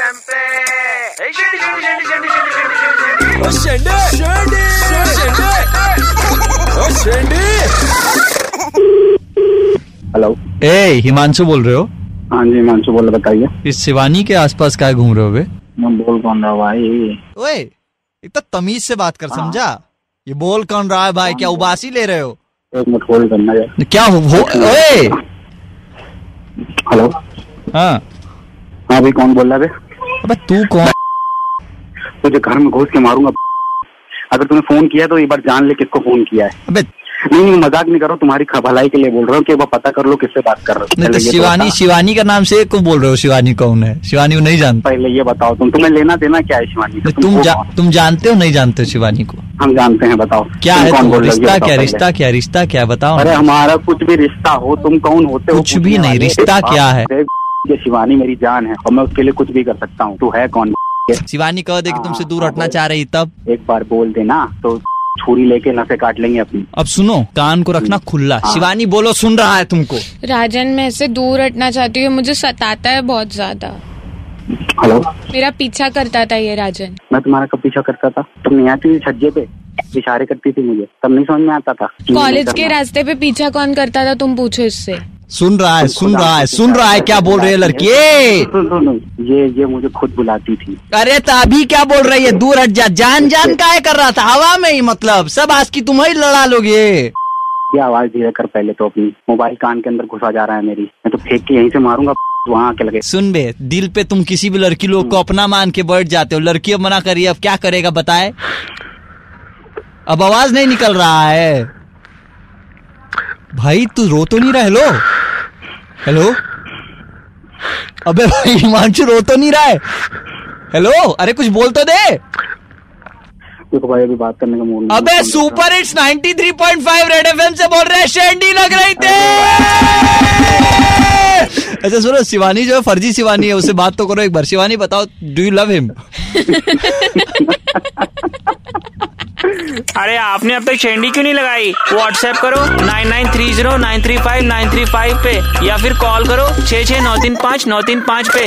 Hello, ए हिमांशु बोल रहे हो? हाँ जी हिमांशु बोल रहे, बताइए। इस शिवानी के आसपास क्या घूम रहे हो बे? मैं बोल कौन रहा भाई? ओए इतना तमीज से बात कर, समझा? ये बोल कौन रहा है भाई? क्या उबासी ले रहे हो? एक मिनट होल्ड करना यार। क्या हो? ओए हेलो। हाँ हाँ भाई, कौन बोल रहा है? अबे तू कौन? तुझे घर में घुस के मारूंगा अगर तूने फोन किया तो। एक बार जान ले किसको फोन किया है। अबे नहीं, मजाक नहीं कर रहा हूँ, तुम्हारी भलाई के लिए बोल रहा हूँ कि पता कर लो किससे बात कर रहे हो। शिवानी, शिवानी का नाम से को बोल रहे हो? शिवानी कौन है? शिवानी को नहीं जानता। पहले ये बताओ तुम्हें लेना देना क्या है शिवानी को? तुम जानते हो नहीं जानते हो शिवानी को? हम जानते हैं, बताओ क्या है? रिश्ता क्या बताओ। अरे हमारा कुछ भी रिश्ता हो, तुम कौन होते हो? कुछ भी नहीं, रिश्ता क्या है? शिवानी मेरी जान है और मैं उसके लिए कुछ भी कर सकता हूँ। तू है कौन? शिवानी कह दे कि तुमसे दूर हटना चाह रही, तब एक बार बोल देना तो छुरी लेके नसें काट लेंगे अपनी। अब सुनो, कान को रखना खुला। शिवानी बोलो, सुन रहा है तुमको? राजन, मैं इससे दूर हटना चाहती हूँ, मुझे सताता है बहुत ज्यादा। हेलो, मेरा पीछा करता था ये राजन। मैं तुम्हारा कब पीछा करता था? तुम नहीं आती थी छज्जे पे, इशारे करती थी मुझे, तब नहीं समझ में आता था। कॉलेज के रास्ते पे पीछा कौन करता था? तुम पूछो इससे। सुन रहा है क्या बोल रही है लड़की? ये मुझे खुद बुलाती थी। अरे तो अभी क्या बोल रही है? दूर हट जा। जान काहे कर रहा था? हवा में ही मतलब सब आज की तुम ही लड़ा लोगे। ये आवाज धीरे कर पहले तो। अपनी मोबाइल कान के अंदर घुसा जा रहा है मेरी, मैं तो फेंक के यहीं से मारूंगा वहाँ आके लगे। सुन बे, दिल पे तुम किसी भी लड़की लोग को अपना मान के बैठ जाते हो। लड़की अब मना करिए, अब क्या करेगा बताए? अब आवाज नहीं निकल रहा है भाई। तू रो तो नहीं रहा? हेलो अबे भाई हिमांशु रो तो नहीं रहा है? हेलो, अरे कुछ बोल तो दे। देखो भाई अभी बात करने का मूड नहीं। अबे सुपर हिट्स 93.5 रेड एफएम से बोल रहे हैं, शेंडी लग रही थे। अच्छा सुनो, शिवानी जो है फर्जी शिवानी है, उससे बात तो करो एक बार। शिवानी बताओ, डू यू लव हिम? अरे आपने अब तक शेंडी क्यों नहीं लगाई? व्हाट्सएप करो 9930935935 पे, या फिर कॉल करो 66935 935 पे।